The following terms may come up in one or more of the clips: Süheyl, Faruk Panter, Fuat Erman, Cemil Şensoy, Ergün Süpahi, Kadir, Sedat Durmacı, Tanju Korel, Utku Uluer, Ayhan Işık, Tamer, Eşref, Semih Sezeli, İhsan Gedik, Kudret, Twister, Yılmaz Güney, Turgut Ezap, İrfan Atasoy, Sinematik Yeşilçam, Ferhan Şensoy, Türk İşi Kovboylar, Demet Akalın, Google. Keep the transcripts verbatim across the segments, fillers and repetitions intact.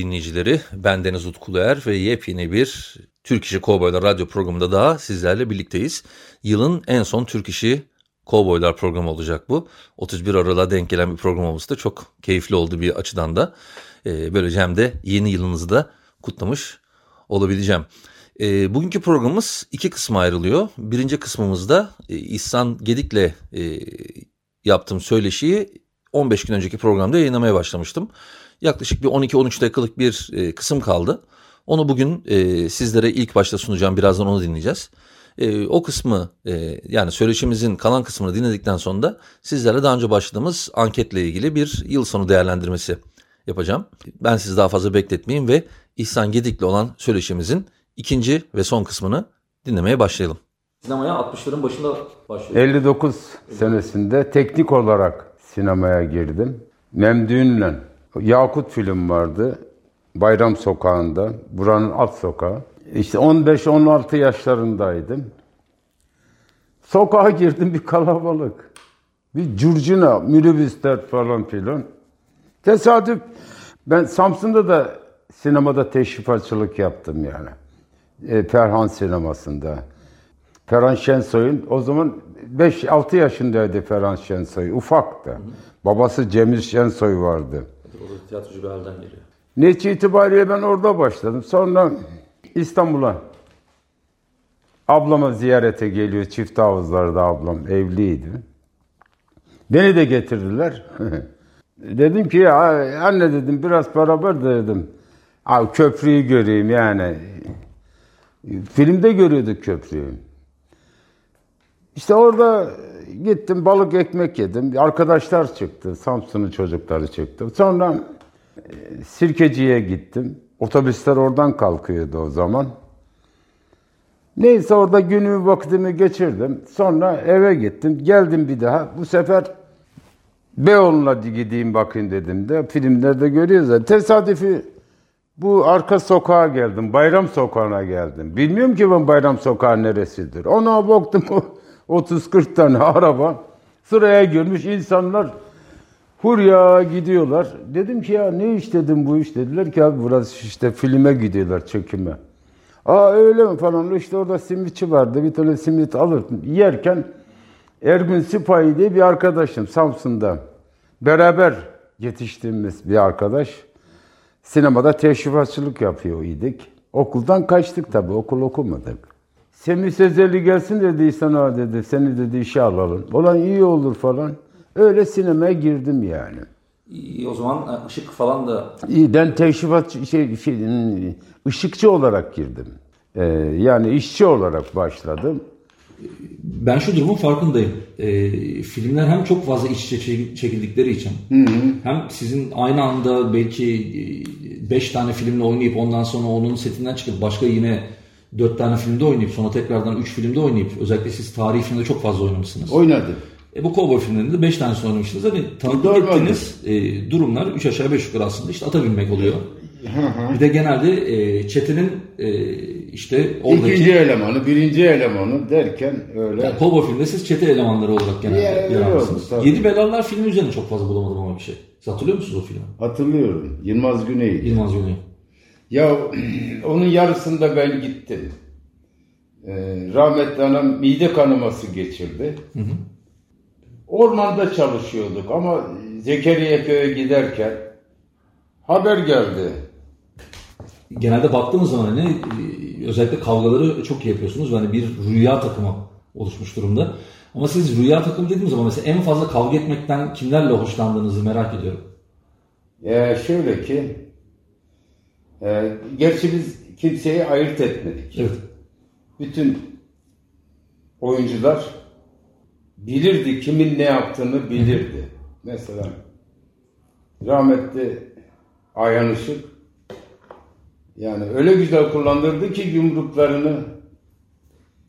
Dinleyicileri, bendeniz Utku Uluer ve yepyeni bir Türk İşi Kovboylar radyo programında daha sizlerle birlikteyiz. Yılın en son Türk İşi Kovboylar programı olacak bu. otuz bir Aralık'a denk gelen bir program olması da çok keyifli oldu bir açıdan da. Ee, böylece hem de yeni yılınızı da kutlamış olabileceğim. E, bugünkü programımız iki kısma ayrılıyor. Birinci kısmımızda e, İhsan Gedik'le e, yaptığım söyleşiyi on beş gün önceki programda yayınlamaya başlamıştım. Yaklaşık bir on iki on üç dakikalık bir e, kısım kaldı. Onu bugün e, sizlere ilk başta sunacağım. Birazdan onu dinleyeceğiz. E, o kısmı e, yani söyleşimizin kalan kısmını dinledikten sonra da sizlerle daha önce başladığımız anketle ilgili bir yıl sonu değerlendirmesi yapacağım. Ben sizi daha fazla bekletmeyeyim ve İhsan Gedik'le olan söyleşimizin ikinci ve son kısmını dinlemeye başlayalım. Sinemaya altmışların başında başladım. elli dokuz senesinde teknik olarak sinemaya girdim. Memdüğünle. Yakut film vardı. Bayram Sokağı'nda, buranın alt sokağı. İşte on beş on altı yaşlarındaydım. Sokağa girdim, bir kalabalık. Bir curcuna, minibüsler falan filan. Tesadüf, ben Samsun'da da sinemada teşrifatçılık yaptım yani. E, Ferhan sinemasında. Ferhan Şensoy'un, o zaman beş altı yaşındaydı Ferhan Şensoy, ufaktı. Hı hı. Babası Cemil Şensoy vardı. Orada tiyatrocu bir halden geliyor. Netice itibariyle ben orada başladım. Sonra İstanbul'a ablama ziyarete geliyor. Çift Havuzlar'da ablam evliydi. Beni de getirdiler. Dedim ki anne dedim biraz beraber dedim. Al köprüyü göreyim yani. Filmde görüyorduk köprüyü. İşte orada gittim balık ekmek yedim. Arkadaşlar çıktı. Samsun'un çocukları çıktı. Sonra Sirkeci'ye gittim. Otobüsler oradan kalkıyordu o zaman. Neyse orada günümü vakitimi geçirdim. Sonra eve gittim. Geldim bir daha. Bu sefer Beyoğlu'na gideyim bakayım dedim de. Filmlerde görüyoruz ya. Tesadüfi bu arka sokağa geldim. Bayram Sokağı'na geldim. Bilmiyorum ki ben Bayram Sokağı neresidir. Ona baktım otuz kırk tane araba sıraya girmiş insanlar. Hurya gidiyorlar. Dedim ki ya ne iş dedim bu iş dediler ki abi burası işte filme gidiyorlar çekime. Aa öyle mi falan işte orada simitçi vardı bir tane simit alırdım. Yerken Ergün Süpahi diye bir arkadaşım Samsun'da beraber yetiştiğimiz bir arkadaş. Sinemada teşrifatçılık yapıyor idik. Okuldan kaçtık tabii okul okumadık. Semih Sezeli gelsin dedi İhsan ağa dedi seni dedi işe alalım. Olan iyi olur falan. Öyle sinemaya girdim yani. İyi, o zaman ışık falan da... Ben teşrifat, şey, şey, ışıkçı olarak girdim. Ee, yani işçi olarak başladım. Ben şu durumun farkındayım. Ee, filmler hem çok fazla işçi çekildikleri için, hı-hı, hem sizin aynı anda belki beş tane filmle oynayıp ondan sonra onun setinden çıkıp başka yine dört tane filmde oynayıp sonra tekrardan üç filmde oynayıp özellikle siz tarihi filmde çok fazla oynamışsınız. Oynadım. E bu kovboy filmlerinde de beş tane oynamıştınız. Hani tanıklık ettiğiniz e, durumlar üç aşağı beş yukarı aslında işte ata binmek oluyor. Hı hı. Bir de genelde e, çetenin e, işte oradaki... İkinci elemanı, birinci elemanı derken öyle... Yani kovboy filminde siz çete elemanları olarak genelde ya, yer almışsınız. Yedi Belalar filmi üzerine çok fazla bulamadım ama bir şey. Siz hatırlıyor musunuz o filmi? Hatırlıyorum. Yılmaz Güney. Yılmaz Güney. Ya onun yarısında ben gittim. Ee, rahmetli anam mide kanaması geçirdi. Hı hı. Ormanda çalışıyorduk ama Zekeriya köye giderken haber geldi. Genelde baktığınız zaman hani özellikle kavgaları çok iyi yapıyorsunuz. Yani bir rüya takımı oluşmuş durumda. Ama siz rüya takımı dediğiniz zaman mesela en fazla kavga etmekten kimlerle hoşlandığınızı merak ediyorum. Ee, şöyle ki, e, gerçi biz kimseyi ayırt etmedik. Evet. Bütün oyuncular bilirdi, kimin ne yaptığını bilirdi. Mesela rahmetli Ayhan Işık yani öyle güzel kullandırdı ki yumruklarını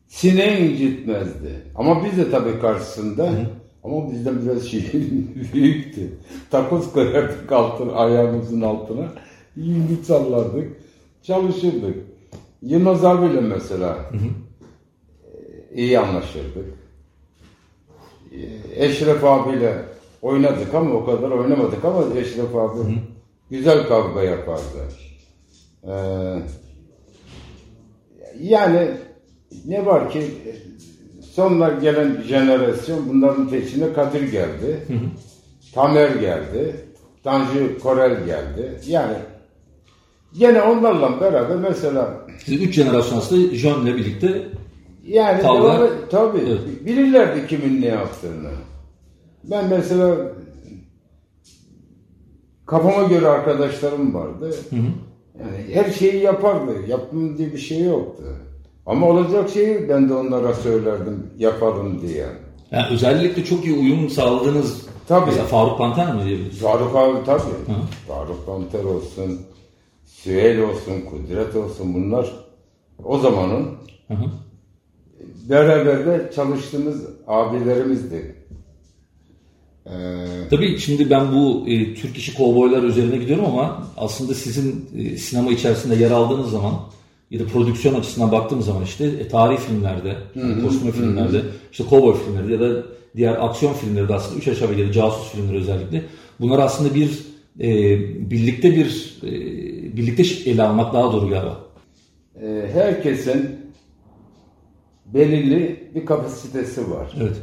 sineği incitmezdi. Ama biz de tabii karşısında. Hı. Ama bizden biraz şey büyüktü. Takoz koyardık altına, ayağımızın altına. Yumruk sallardık. Çalışırdık. Yılmaz abiyle mesela hı hı. iyi anlaşırdık. Eşref abiyle oynadık ama o kadar oynamadık ama Eşref abi hı hı. güzel kavga yapardı. Ee, yani ne var ki sonlar gelen jenerasyon bunların içinde Kadir geldi. Hı hı. Tamer geldi. Tanju Korel geldi. Yani gene onlarla beraber mesela siz üç jenerasyon aslında John'la birlikte yani tabii tabii evet. bilirlerdi kimin ne yaptığını. Ben mesela kafama göre arkadaşlarım vardı. Hı hı. Yani her şeyi yapardı. Yaptım diye bir şey yoktu. Ama olacak şeyi ben de onlara söylerdim yapalım diye. Yani özellikle çok iyi uyum sağladınız. Tabii. Mesela Faruk Panter mi diyebiliriz? Faruk abi tabii. Hı. Faruk Panter olsun, Süheyl olsun, Kudret olsun bunlar o zamanın hı hı. beraber de çalıştığımız abilerimizdi. Ee, Tabii şimdi ben bu e, Türk İşi Kovboylar üzerine gidiyorum ama aslında sizin e, sinema içerisinde yer aldığınız zaman ya da prodüksiyon açısından baktığım zaman işte e, tarihi filmlerde, kostüm filmlerde, hı. işte kovboy filmleri ya da diğer aksiyon filmleri de aslında üç aşağı beş yukarı casus filmleri özellikle bunlar aslında bir e, birlikte bir e, birlikte ele almak daha doğru galiba. E, herkesin belirli bir kapasitesi var. Evet.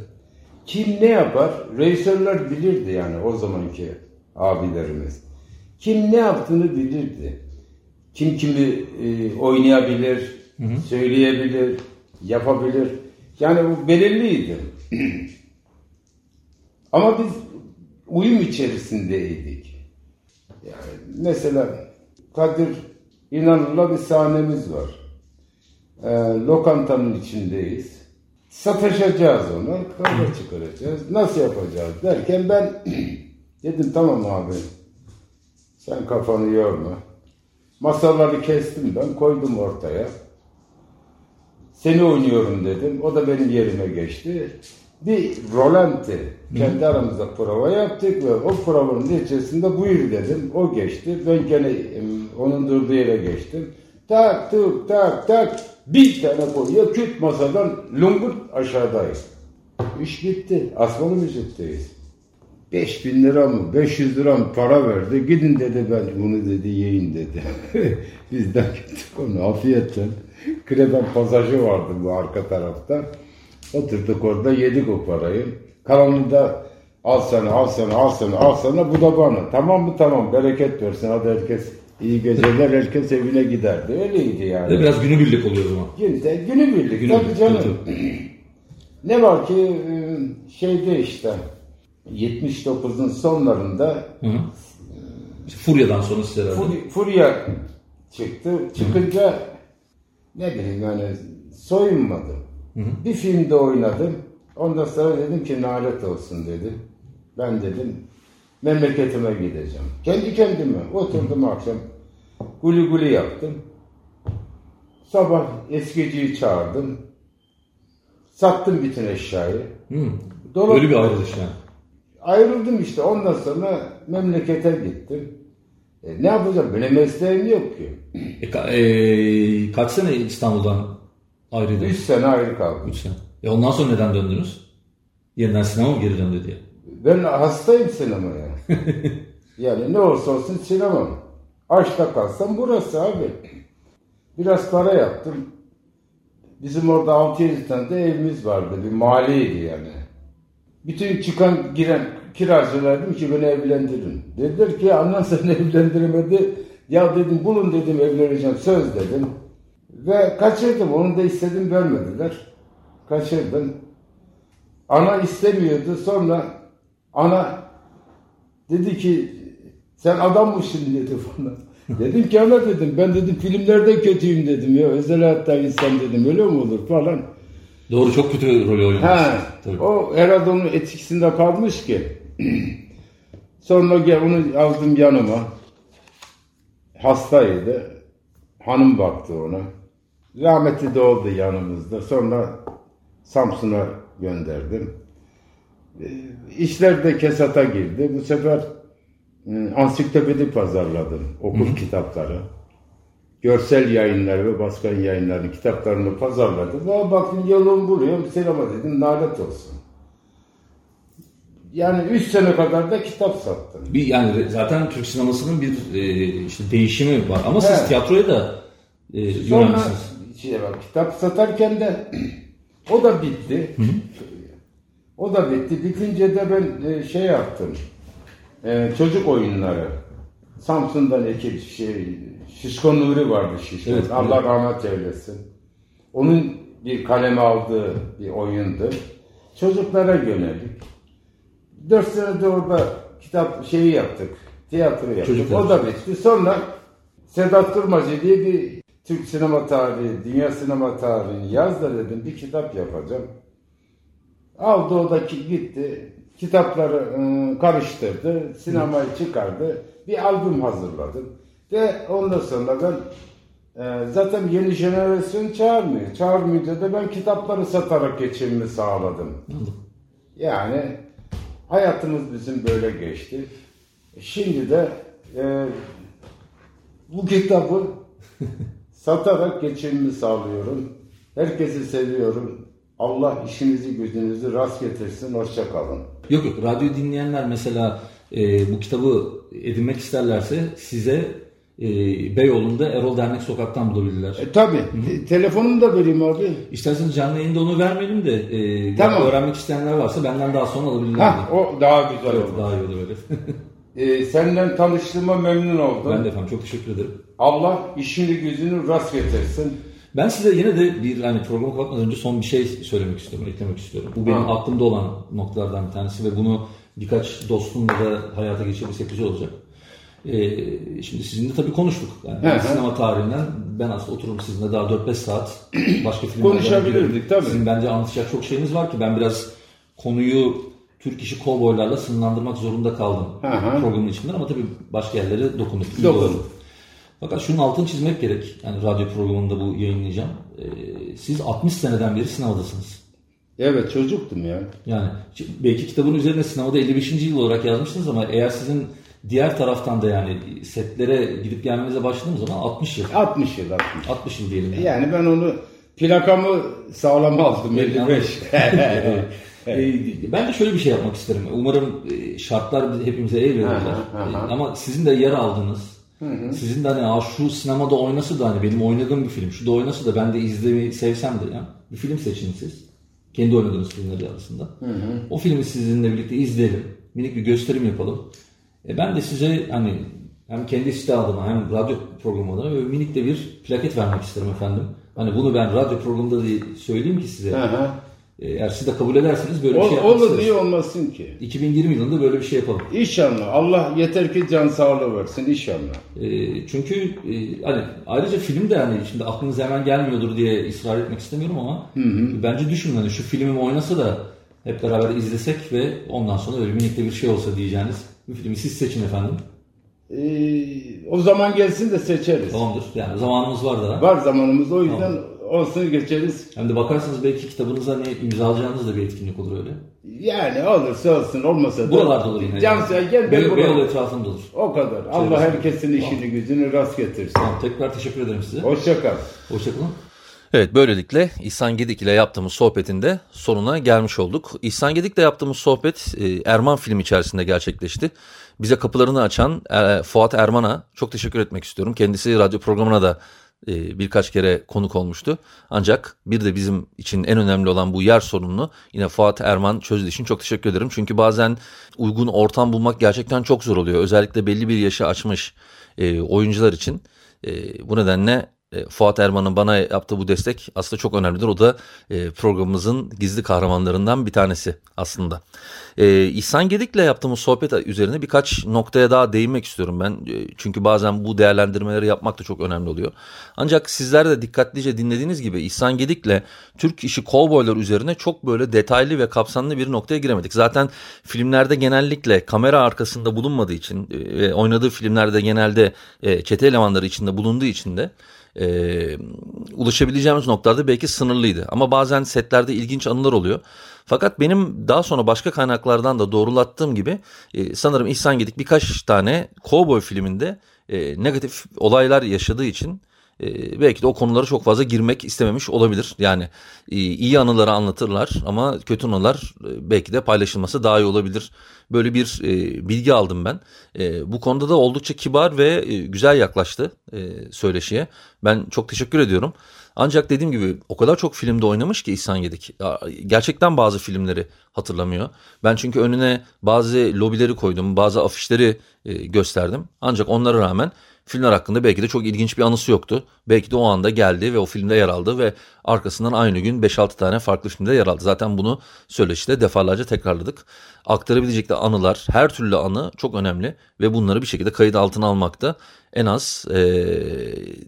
Kim ne yapar? Rejisörler bilirdi yani o zamanki abilerimiz. Kim ne yaptığını bilirdi. Kim kimi e, oynayabilir, hı hı. söyleyebilir, yapabilir. Yani bu belirliydi. Ama biz uyum içerisindeydik. Yani mesela Kadir İnanır'la bir sahnemiz var. E, lokantanın içindeyiz. Satışacağız onu, kavga çıkaracağız, nasıl yapacağız derken ben dedim tamam abi, sen kafanı yorma. Masaları kestim ben, koydum ortaya. Seni oynuyorum dedim, o da benim yerime geçti. Bir rolanti, kendi aramızda prova yaptık ve o provanın içerisinde buyur dedim, o geçti. Ben gene onun durduğu yere geçtim. Tak tık tak tak bir tane koyuyor küt masadan lungut aşağıdayız. İş bitti. Asmalı müzikteyiz. Beş bin lira mı beş yüz lira mı para verdi. Gidin dedi ben bunu dedi yiyin dedi. Bizden gittik onu afiyetle. Kreden pasajı vardı bu arka tarafta. Oturduk orada yedik o parayı. Kalanını da al sana al sana al sana al sana bu da bana. Tamam mı tamam bereket versin hadi herkes. İyi geceler herkes evine giderdi. Öyleydi yani. Biraz günübirlik oluyor o zaman. Günde günübirlik. Günü tabii canım. Ne var ki şeyde işte yetmiş dokuzun sonlarında hı hı. Furya'dan sonra size herhalde. Furya çıktı. Çıkınca hı hı. ne bileyim yani soyunmadım. Hı hı. Bir filmde oynadım. Ondan sonra dedim ki nalet olsun dedim. Ben dedim memleketime gideceğim. Kendi kendime oturdum akşam. Guli guli yaptım. Sabah eskiciyi çağırdım. Sattım bütün eşyayı. Dolap... Böyle bir ayrılış yani. Ayrıldım işte. Ondan sonra memlekete gittim. E, ne yapacağım? Böyle mesleğim yok ki. E, ka- e, kaç sene İstanbul'dan ayrıydınız? Üç sene ayrı kaldım. Üç sene. E, ondan sonra neden döndünüz? Yeniden sinema mı geri döndü diye? Ben hastayım sinemaya. Yani ne olsa olsun sinemam. Açta kalsam burası abi. Biraz para yaptım. Bizim orada altı yüz tane de evimiz vardı. Bir mahalleydi yani. Bütün çıkan giren kiracılar dedim ki beni evlendirin. Dediler ki annen seni evlendiremedi. Ya dedim bulun dedim evleneceğim söz dedim. Ve kaçırdım onu da istedim vermediler. Kaçırdım. Ana istemiyordu sonra ana dedi ki sen adammışsın dedi bana. Dedim ki ana dedim ben dedim filmlerde kötüyüm dedim ya özel hayatta insan dedim öyle mi olur falan. Doğru çok kötü rolü oynamışsın. O herhalde onun etkisinde kalmış ki Sonra onu aldım yanıma. Hastaydı. Hanım baktı ona. Rahmetli de oldu yanımızda. Sonra Samsun'a gönderdim. İşler de kesata girdi. Bu sefer ansiklopedi pazarladım. Okul Hı. kitapları. Görsel yayınları ve baskan yayınlarının kitaplarını pazarladım. Daha baktım yolum buraya. Selama dedim, lanet olsun. Yani üç sene kadar da kitap sattım. Bir, yani zaten Türk sinemasının bir e, işte değişimi var. Ama siz evet. tiyatroya da e, yönelmişsiniz. Şey var, kitap satarken de o da bitti. Hı hı. O da bitti. Bitince de ben e, şey yaptım. E, çocuk oyunları. Samsun'dan ekip şey, Şişko Nuri vardı. Şişko. Evet, Allah evet. rahmet eylesin. Onun bir kaleme aldığı bir oyundu. Çocuklara yönelik. Dört senede orada kitap şeyi yaptık, tiyatro yaptık. Çocuklar. O da bitti. Sonra Sedat Durmacı diye bir Türk sinema tarihi, dünya sinema tarihini yaz da dedim, bir kitap yapacağım. Aldı o da gitti, kitapları karıştırdı, sinemayı çıkardı, bir albüm hazırladım. Ve ondan sonra ben zaten yeni jenerasyon çağırmıyor. Çağırmayınca da ben kitapları satarak geçimimi sağladım. Yani... Hayatımız bizim böyle geçti. Şimdi de e, bu kitabı satarak geçimimi sağlıyorum. Herkesi seviyorum. Allah işinizi gücünüzü rast getirsin. Hoşça kalın. Yok yok. Radyo dinleyenler mesela e, bu kitabı edinmek isterlerse size e, Beyoğlu'nda Erol Dernek Sokak'tan bulabilirler. E, tabii. E, telefonumu da vereyim abi. İsterseniz canlı yayında onu vermeyelim de e, tamam. öğrenmek isteyenler varsa benden daha sonra alabilirler. Hah, o daha güzel evet, olur. Daha iyi olur öyle. e, senden tanıştığıma memnun oldum. Ben de efendim çok teşekkür ederim. Allah işini gücünü rast getirsin. Ben size yine de bir yani programı kapatmadan önce son bir şey söylemek istiyorum, eklemek istiyorum. Bu benim ha. aklımda olan noktalardan bir tanesi ve bunu birkaç dostumla da hayata geçirebilsek güzel olacak. Ee, şimdi sizinle tabii konuştuk. Yani he, sinema he. tarihinden ben aslında otururum sizinle daha dört beş saat başka filmlerden girebildik. Tabii. Sizin bence anlatacak çok şeyiniz var ki ben biraz konuyu Türk işi kovboylarla sınırlandırmak zorunda kaldım he, programın içinden ama tabii başka yerlere dokunduk. Dokunduk. Fakat şunun altını çizmek gerek. Yani radyo programında bu yayınlayacağım. Ee, siz altmış seneden beri sinemadasınız. Evet çocuktum ya. Yani belki kitabın üzerine sinemada elli beşinci yıl olarak yazmışsınız ama eğer sizin diğer taraftan da yani setlere gidip gelmenize başladığımız zaman altmış yıl. altmış yıl. altmış, altmış yıl diyelim yani. Yani ben onu plakamı sağlama aldım elli beş. Ben de şöyle bir şey yapmak isterim. Umarım şartlar hepimize el verirler. Ama sizin de yer aldığınız, hı hı. sizin de hani şu sinemada oynası da hani benim oynadığım bir film, şu da oynası da ben de izlemeyi sevsem de yani bir film seçin siz. Kendi oynadığınız filmleri arasında. Hı hı. O filmi sizinle birlikte izleyelim. Minik bir gösterim yapalım. E ben de size hani hem kendi site adıma hem radyo programı adına böyle minik de bir plaket vermek isterim efendim. Hani bunu ben radyo programında diye söyleyeyim ki size. Aha. Eğer siz de kabul ederseniz böyle bir Ol, şey yapmak isterim. Olur diye olmasın ki. iki bin yirmi yılında böyle bir şey yapalım. İnşallah. Allah yeter ki can sağlığı versin inşallah. E, çünkü e, hani ayrıca film de hani şimdi aklınız hemen gelmiyordur diye ısrar etmek istemiyorum ama hı hı. bence düşünün hani şu filmim oynasa da hep beraber izlesek ve ondan sonra öyle minik de bir şey olsa diyeceğiniz. Bu filmi siz seçin efendim. Ee, o zaman gelsin de seçeriz. Tamamdır. Yani zamanımız var da. Var zamanımız. O yüzden tamam. olsun geçeriz. Hem de bakarsınız belki kitabınıza ne imzalayacağınız da bir etkinlik olur öyle. Yani olursa olsun olmasa da. Buralarda olur yine. Cansu'ya yani. Gel. Beyoğlu Beyoğlu etrafında olur. O kadar. Şey Allah herkesin işini tamam. gücünü rast getirsin. Tamam. Tekrar teşekkür ederim size. Hoşça kal. Hoşça kalın. Evet böylelikle İhsan Gedik ile yaptığımız sohbetin de sonuna gelmiş olduk. İhsan Gedik ile yaptığımız sohbet Erman filmi içerisinde gerçekleşti. Bize kapılarını açan Fuat Erman'a çok teşekkür etmek istiyorum. Kendisi radyo programına da birkaç kere konuk olmuştu. Ancak bir de bizim için en önemli olan bu yer sorununu yine Fuat Erman çözdüğü için çok teşekkür ederim. Çünkü bazen uygun ortam bulmak gerçekten çok zor oluyor. Özellikle belli bir yaşı aşmış oyuncular için bu nedenle e, Fuat Erman'ın bana yaptığı bu destek aslında çok önemlidir. O da e, programımızın gizli kahramanlarından bir tanesi aslında. E, İhsan Gedik'le yaptığımız sohbet üzerine birkaç noktaya daha değinmek istiyorum ben. E, çünkü bazen bu değerlendirmeleri yapmak da çok önemli oluyor. Ancak sizler de dikkatlice dinlediğiniz gibi İhsan Gedik'le Türk İşi Kovboylar üzerine çok böyle detaylı ve kapsamlı bir noktaya giremedik. Zaten filmlerde genellikle kamera arkasında bulunmadığı için ve oynadığı filmlerde genelde e, çete elemanları içinde bulunduğu için de e, ulaşabileceğimiz noktalarda belki sınırlıydı. Ama bazen setlerde ilginç anılar oluyor. Fakat benim daha sonra başka kaynaklardan da doğrulattığım gibi e, sanırım İhsan Gedik birkaç tane kovboy filminde e, negatif olaylar yaşadığı için e, belki de o konulara çok fazla girmek istememiş olabilir. Yani e, iyi anıları anlatırlar ama kötü anılar e, belki de paylaşılması daha iyi olabilir. Böyle bir e, bilgi aldım ben. E, bu konuda da oldukça kibar ve e, güzel yaklaştı e, söyleşiye. Ben çok teşekkür ediyorum. Ancak dediğim gibi o kadar çok filmde oynamış ki İhsan Gedik. Gerçekten bazı filmleri hatırlamıyor. Ben çünkü önüne bazı lobileri koydum, bazı afişleri e, gösterdim. Ancak onlara rağmen filmler hakkında belki de çok ilginç bir anısı yoktu. Belki de o anda geldi ve o filmde yer aldı ve arkasından aynı gün beş altı tane farklı filmde yer aldı. Zaten bunu söyleşide defalarca tekrarladık. Aktarabilecek de anılar, her türlü anı çok önemli ve bunları bir şekilde kayıt altına almak da en az e,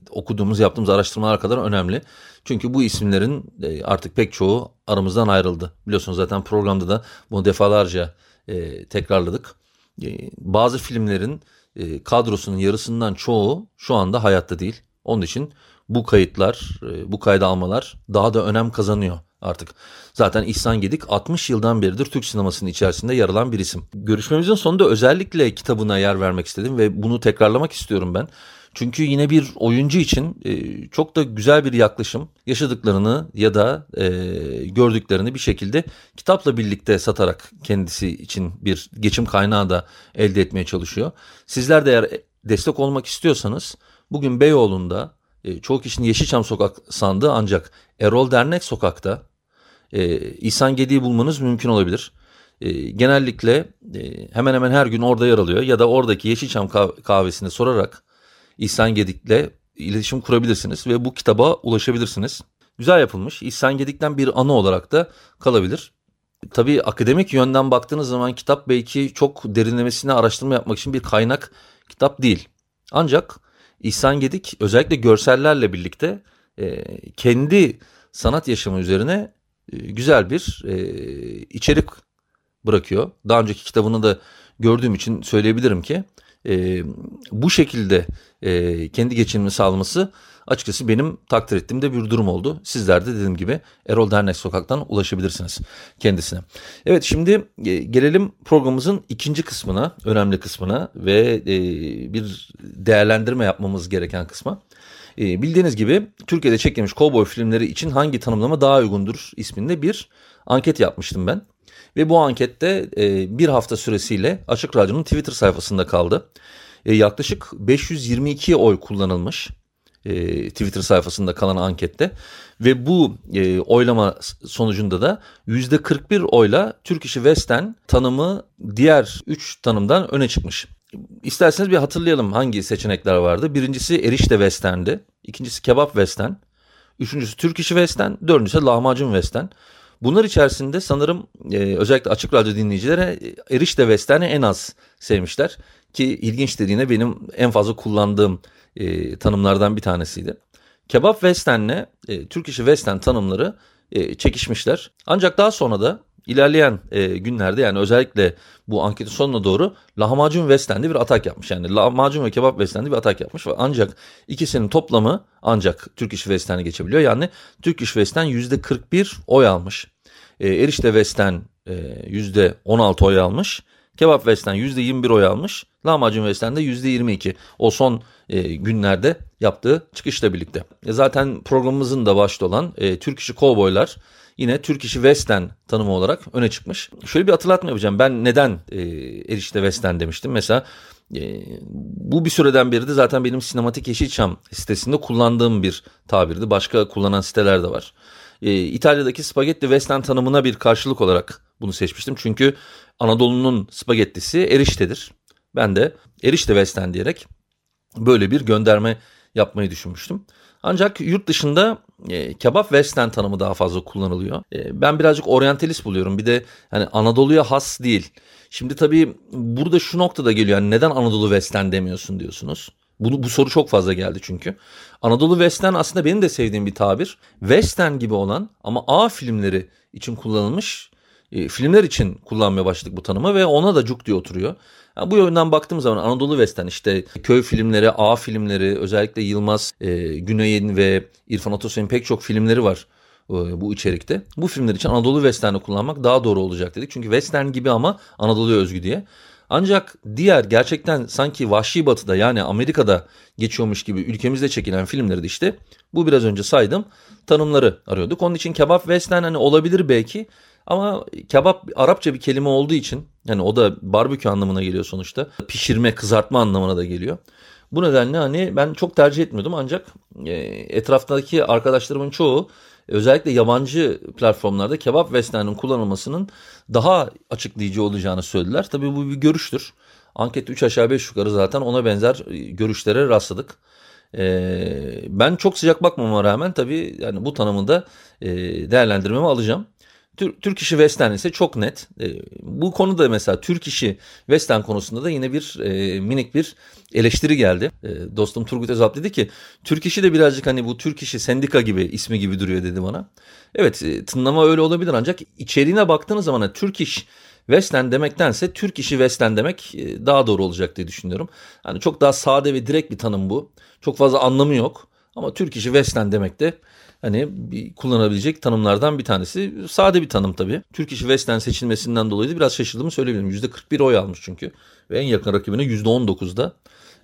okuduğumuz, yaptığımız araştırmalar kadar önemli. Çünkü bu isimlerin e, artık pek çoğu aramızdan ayrıldı. Biliyorsunuz zaten programda da bunu defalarca e, tekrarladık. E, bazı filmlerin e, kadrosunun yarısından çoğu şu anda hayatta değil. Onun için bu kayıtlar, e, bu kayda almalar daha da önem kazanıyor artık. Zaten İhsan Gedik altmış yıldan beridir Türk sinemasının içerisinde yer alan bir isim. Görüşmemizin sonunda özellikle kitabına yer vermek istedim ve bunu tekrarlamak istiyorum ben. Çünkü yine bir oyuncu için e, çok da güzel bir yaklaşım. Yaşadıklarını ya da e, gördüklerini bir şekilde kitapla birlikte satarak kendisi için bir geçim kaynağı da elde etmeye çalışıyor. Sizler de eğer destek olmak istiyorsanız bugün Beyoğlu'nda e, çoğu kişinin Yeşilçam Sokak sandığı ancak Erol Dernek Sokak'ta e, İhsan Gedik'i bulmanız mümkün olabilir. Genellikle hemen hemen her gün orada yer alıyor ya da oradaki Yeşilçam kahvesini sorarak İhsan Gedik'le iletişim kurabilirsiniz ve bu kitaba ulaşabilirsiniz. Güzel yapılmış, İhsan Gedik'ten bir anı olarak da kalabilir. Tabii akademik yönden baktığınız zaman kitap belki çok derinlemesine araştırma yapmak için bir kaynak kitap değil. Ancak İhsan Gedik özellikle görsellerle birlikte kendi sanat yaşamı üzerine güzel bir içerik bırakıyor. Daha önceki kitabını da gördüğüm için söyleyebilirim ki e, bu şekilde e, kendi geçimini sağlaması açıkçası benim takdir ettiğim de bir durum oldu. Sizler de dediğim gibi Erol Dernek Sokak'tan ulaşabilirsiniz kendisine. Evet, şimdi e, gelelim programımızın ikinci kısmına, önemli kısmına ve e, bir değerlendirme yapmamız gereken kısma. E, bildiğiniz gibi Türkiye'de çekilmiş kovboy filmleri için hangi tanımlama daha uygundur isminde bir anket yapmıştım ben. Ve bu ankette e, bir hafta süresiyle Açık Radyo'nun Twitter sayfasında kaldı. E, yaklaşık beş yüz yirmi iki oy kullanılmış e, Twitter sayfasında kalan ankette. Ve bu e, oylama sonucunda da yüzde kırk bir oyla Türk İşi Western tanımı diğer üç tanımdan öne çıkmış. İsterseniz bir hatırlayalım hangi seçenekler vardı. Birincisi erişte Western'di. İkincisi kebap Western. Üçüncüsü Türk İşi Western. Dördüncüsü lahmacun Western. Bunlar içerisinde sanırım e, özellikle Açık Radyo dinleyicilere e, erişte Western'i en az sevmişler. Ki ilginç dediğine benim en fazla kullandığım e, tanımlardan bir tanesiydi. Kebap Western'le e, Türk İşi Western tanımları e, çekişmişler. Ancak daha sonra da ilerleyen e, günlerde, yani özellikle bu anketin sonuna doğru lahmacun Western'de bir atak yapmış. Yani lahmacun ve kebap Western'de bir atak yapmış. Ancak ikisinin toplamı ancak Türk İşi Western'e geçebiliyor. Yani Türk İşi Western yüzde kırk bir oy almış. E, erişte Western e, yüzde on altı oy almış. Kebap Western yüzde yirmi bir oy almış. Lahmacun Western de yüzde yirmi iki. O son e, günlerde yaptığı çıkışla birlikte. E, zaten programımızın da başta olan e, Türk İşi Kovboylar yine Türk İşi Western tanımı olarak öne çıkmış. Şöyle bir hatırlatma yapacağım. Ben neden e, erişte Western demiştim? Mesela e, bu bir süreden beri de zaten benim Sinematik Yeşilçam sitesinde kullandığım bir tabirdi. Başka kullanan siteler de var. E, İtalya'daki spagetti Western tanımına bir karşılık olarak bunu seçmiştim. Çünkü Anadolu'nun spagettisi eriştedir. Ben de erişte Western diyerek böyle bir gönderme yapmayı düşünmüştüm. Ancak yurt dışında e, kebap western tanımı daha fazla kullanılıyor. E, ben birazcık oryantalist buluyorum. Bir de hani Anadolu'ya has değil. Şimdi tabii burada şu noktada geliyor. Yani neden Anadolu western demiyorsun diyorsunuz. Bunu, bu soru çok fazla geldi çünkü. Anadolu western aslında benim de sevdiğim bir tabir. Western gibi olan ama A filmleri için kullanılmış. E, filmler için kullanmaya başladık bu tanımı ve ona da cuk diye oturuyor. Yani bu yönden baktığım zaman Anadolu western işte köy filmleri, A filmleri, özellikle Yılmaz e, Güney'in ve İrfan Atasoy'un pek çok filmleri var e, bu içerikte. Bu filmler için Anadolu western'i kullanmak daha doğru olacak dedik. Çünkü western gibi ama Anadolu'ya özgü diye. Ancak diğer gerçekten sanki Vahşi Batı'da yani Amerika'da geçiyormuş gibi ülkemizde çekilen filmleri de işte bu biraz önce saydığım tanımları arıyorduk. Onun için kebap western hani olabilir belki. Ama kebap Arapça bir kelime olduğu için yani o da barbekü anlamına geliyor sonuçta. Pişirme, kızartma anlamına da geliyor. Bu nedenle hani ben çok tercih etmiyordum ancak etraftaki arkadaşlarımın çoğu özellikle yabancı platformlarda kebap western'in kullanılmasının daha açıklayıcı olacağını söylediler. Tabii bu bir görüştür. Ankette üç aşağı beş yukarı zaten ona benzer görüşlere rastladık. Ben çok sıcak bakmama rağmen tabii yani bu tanımı da değerlendirmeme alacağım. Türk işi western ise çok net. E, bu konuda mesela Türk işi western konusunda da yine bir e, minik bir eleştiri geldi. E, dostum Turgut Ezap dedi ki Türk işi de birazcık hani bu Türk işi sendika gibi ismi gibi duruyor dedi bana. Evet e, tınlama öyle olabilir ancak içeriğine baktığınız zaman Türk iş western demektense Türk işi western demek e, daha doğru olacak diye düşünüyorum. Yani çok daha sade ve direkt bir tanım bu. Çok fazla anlamı yok ama Türk işi western demek de hani kullanabilecek tanımlardan bir tanesi. Sade bir tanım tabii. Türk İşi Western seçilmesinden dolayı da biraz şaşırdığımı söyleyebilirim. yüzde kırk bir oy almış çünkü. Ve en yakın rakibine yüzde on dokuzda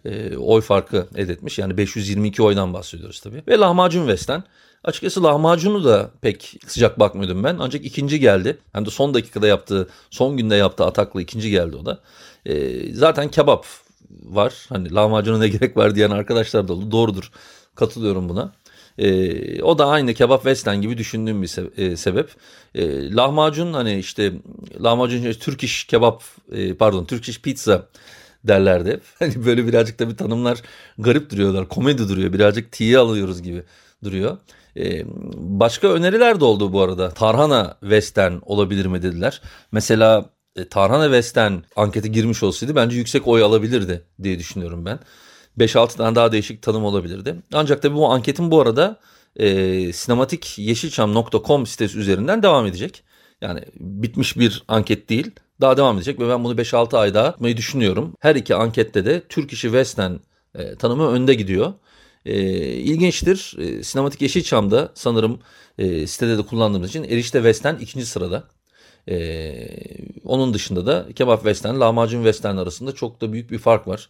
e, oy farkı elde etmiş. Yani beş yüz yirmi iki oydan bahsediyoruz tabii. Ve lahmacun western. Açıkçası lahmacunu da pek sıcak bakmıyordum ben. Ancak ikinci geldi. Hem de son dakikada yaptığı, son günde yaptığı atakla ikinci geldi o da. E, zaten kebap var. Hani lahmacuna ne gerek var diyen arkadaşlar da oldu. Doğrudur. Katılıyorum buna. Ee, o da aynı kebap western gibi düşündüğüm bir se- e, sebep. Ee, lahmacun hani işte lahmacun Türk iş kebap e, pardon Türk iş pizza derlerdi hep. Hani böyle birazcık da bir tanımlar garip duruyorlar. Komedi duruyor. Birazcık tiye alıyoruz gibi duruyor. Ee, başka öneriler de oldu bu arada. Tarhana western olabilir mi dediler. Mesela e, Tarhana western ankete girmiş olsaydı bence yüksek oy alabilirdi diye düşünüyorum ben. beş altı tane daha değişik tanım olabilirdi. Ancak tabii bu anketin bu arada e, sinematik yeşilçam nokta com sitesi üzerinden devam edecek. Yani bitmiş bir anket değil. Daha devam edecek ve ben bunu beş altı ay daha yapmayı düşünüyorum. Her iki ankette de Türk İşi Western e, tanımı önde gidiyor. E, ilginçtir. E, Sinematik Yeşilçam'da sanırım e, sitede de kullandığımız için Erişte Western ikinci sırada. E, onun dışında da Kebap Western, Lahmacun Western arasında çok da büyük bir fark var.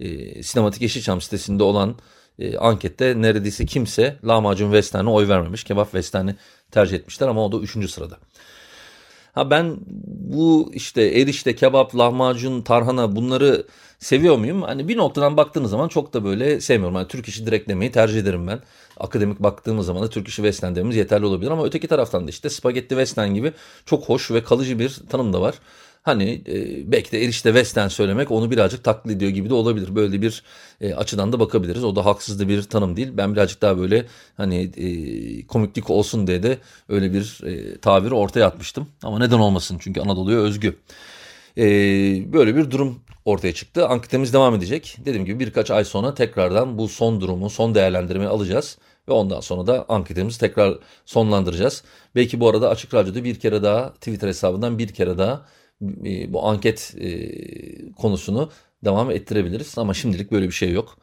E, Sinematik Yeşilçam sitesinde olan e, ankette neredeyse kimse lahmacun western'e oy vermemiş. Kebap western'i tercih etmişler ama o da üçüncü sırada. Ha ben bu işte erişte, kebap, lahmacun, tarhana bunları seviyor muyum? Hani bir noktadan baktığınız zaman çok da böyle sevmiyorum. Hani Türk işi direktlemeyi tercih ederim ben. Akademik baktığımız zaman da Türk işi western dememiz yeterli olabilir. Ama öteki taraftan da işte spagetti western gibi çok hoş ve kalıcı bir tanım da var. Hani e, belki de erişte western söylemek onu birazcık taklit ediyor gibi de olabilir. Böyle bir e, açıdan da bakabiliriz. O da haksız da bir tanım değil. Ben birazcık daha böyle hani e, komiklik olsun diye de öyle bir e, tabiri ortaya atmıştım. Ama neden olmasın? Çünkü Anadolu'ya özgü. E, böyle bir durum ortaya çıktı. Anketimiz devam edecek. Dediğim gibi birkaç ay sonra tekrardan bu son durumu, son değerlendirmeyi alacağız. Ve ondan sonra da anketimizi tekrar sonlandıracağız. Belki bu arada Açık Radyo'da bir kere daha Twitter hesabından bir kere daha bu anket e, konusunu devam ettirebiliriz ama şimdilik böyle bir şey yok.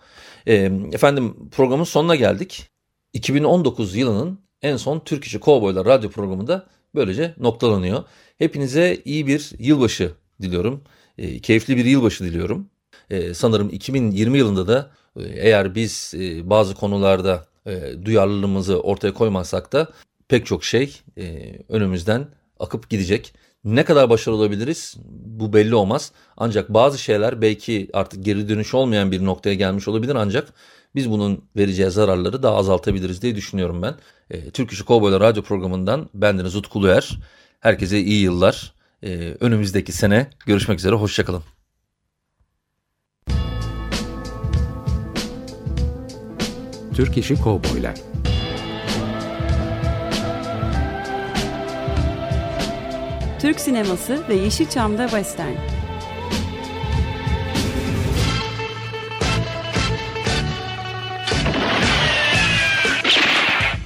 E, efendim programın sonuna geldik. iki bin on dokuz yılının en son Türk İşi Kovboylar radyo programı da böylece noktalanıyor. Hepinize iyi bir yılbaşı diliyorum. E, keyifli bir yılbaşı diliyorum. E, sanırım iki bin yirmi yılında da eğer biz e, bazı konularda e, duyarlılığımızı ortaya koymazsak da pek çok şey e, önümüzden akıp gidecek. Ne kadar başarılı olabiliriz bu belli olmaz. Ancak bazı şeyler belki artık geri dönüş olmayan bir noktaya gelmiş olabilir ancak biz bunun vereceği zararları daha azaltabiliriz diye düşünüyorum ben. E, Türk İşi Kovboylar radyo programından bendeniz Utku Uluer. Herkese iyi yıllar. E, önümüzdeki sene görüşmek üzere. Hoşçakalın. Türk İşi Kovboylar. Türk sineması ve Yeşilçam'da Western.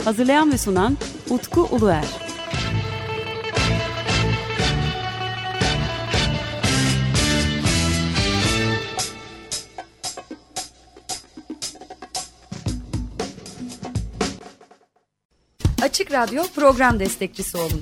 Hazırlayan ve sunan Utku Uluer. Açık Radyo program destekçisi olun.